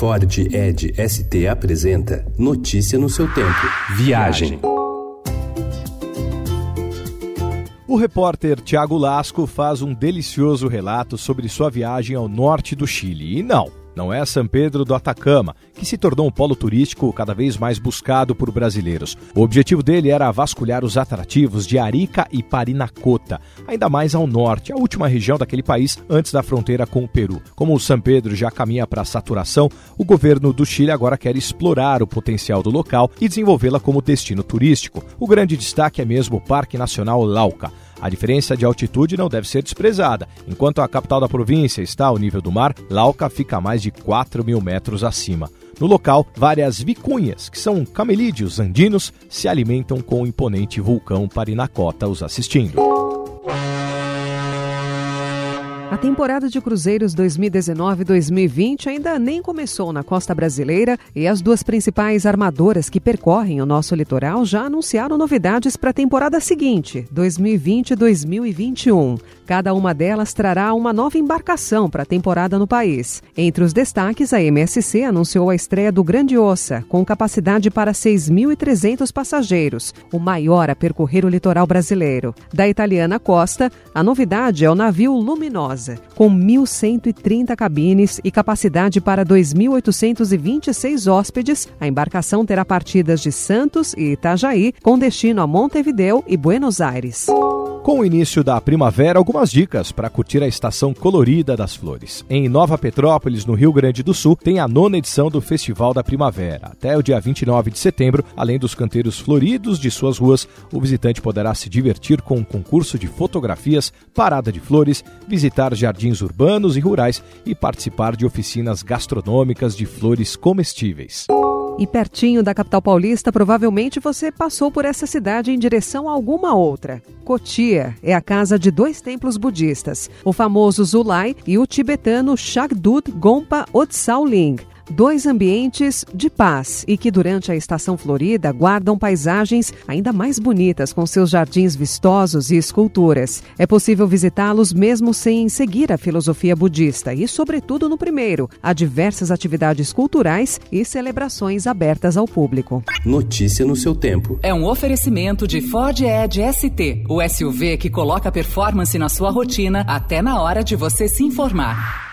Ford Edge ST apresenta Notícia no seu tempo. Viagem. O repórter Tiago Lasco faz um delicioso relato sobre sua viagem ao norte do Chile. E não é San Pedro do Atacama, que se tornou um polo turístico cada vez mais buscado por brasileiros. O objetivo dele era vasculhar os atrativos de Arica e Parinacota, ainda mais ao norte, a última região daquele país antes da fronteira com o Peru. Como o San Pedro já caminha para a saturação, o governo do Chile agora quer explorar o potencial do local e desenvolvê-la como destino turístico. O grande destaque é mesmo o Parque Nacional Lauca. A diferença de altitude não deve ser desprezada. Enquanto a capital da província está ao nível do mar, Lauca fica a mais de 4 mil metros acima. No local, várias vicunhas, que são camelídeos andinos, se alimentam com o imponente vulcão Parinacota os assistindo. A temporada de cruzeiros 2019-2020 ainda nem começou na costa brasileira e as duas principais armadoras que percorrem o nosso litoral já anunciaram novidades para a temporada seguinte, 2020-2021. Cada uma delas trará uma nova embarcação para a temporada no país. Entre os destaques, a MSC anunciou a estreia do Grandiosa, com capacidade para 6.300 passageiros, o maior a percorrer o litoral brasileiro. Da italiana Costa, a novidade é o navio Luminosa, com 1.130 cabines e capacidade para 2.826 hóspedes, a embarcação terá partidas de Santos e Itajaí, com destino a Montevidéu e Buenos Aires. Com o início da primavera, algumas dicas para curtir a estação colorida das flores. Em Nova Petrópolis, no Rio Grande do Sul, tem a 9ª edição do Festival da Primavera. Até o dia 29 de setembro, além dos canteiros floridos de suas ruas, o visitante poderá se divertir com um concurso de fotografias, parada de flores, visitar jardins urbanos e rurais e participar de oficinas gastronômicas de flores comestíveis. E pertinho da capital paulista, provavelmente você passou por essa cidade em direção a alguma outra. Cotia é a casa de dois templos budistas, o famoso Zulai e o tibetano Chagdud Gompa Otsauling. Dois ambientes de paz e que durante a estação florida guardam paisagens ainda mais bonitas com seus jardins vistosos e esculturas. É possível visitá-los mesmo sem seguir a filosofia budista e, sobretudo no primeiro, há diversas atividades culturais e celebrações abertas ao público. Notícia no seu tempo. É um oferecimento de Ford Edge ST, o SUV que coloca performance na sua rotina até na hora de você se informar.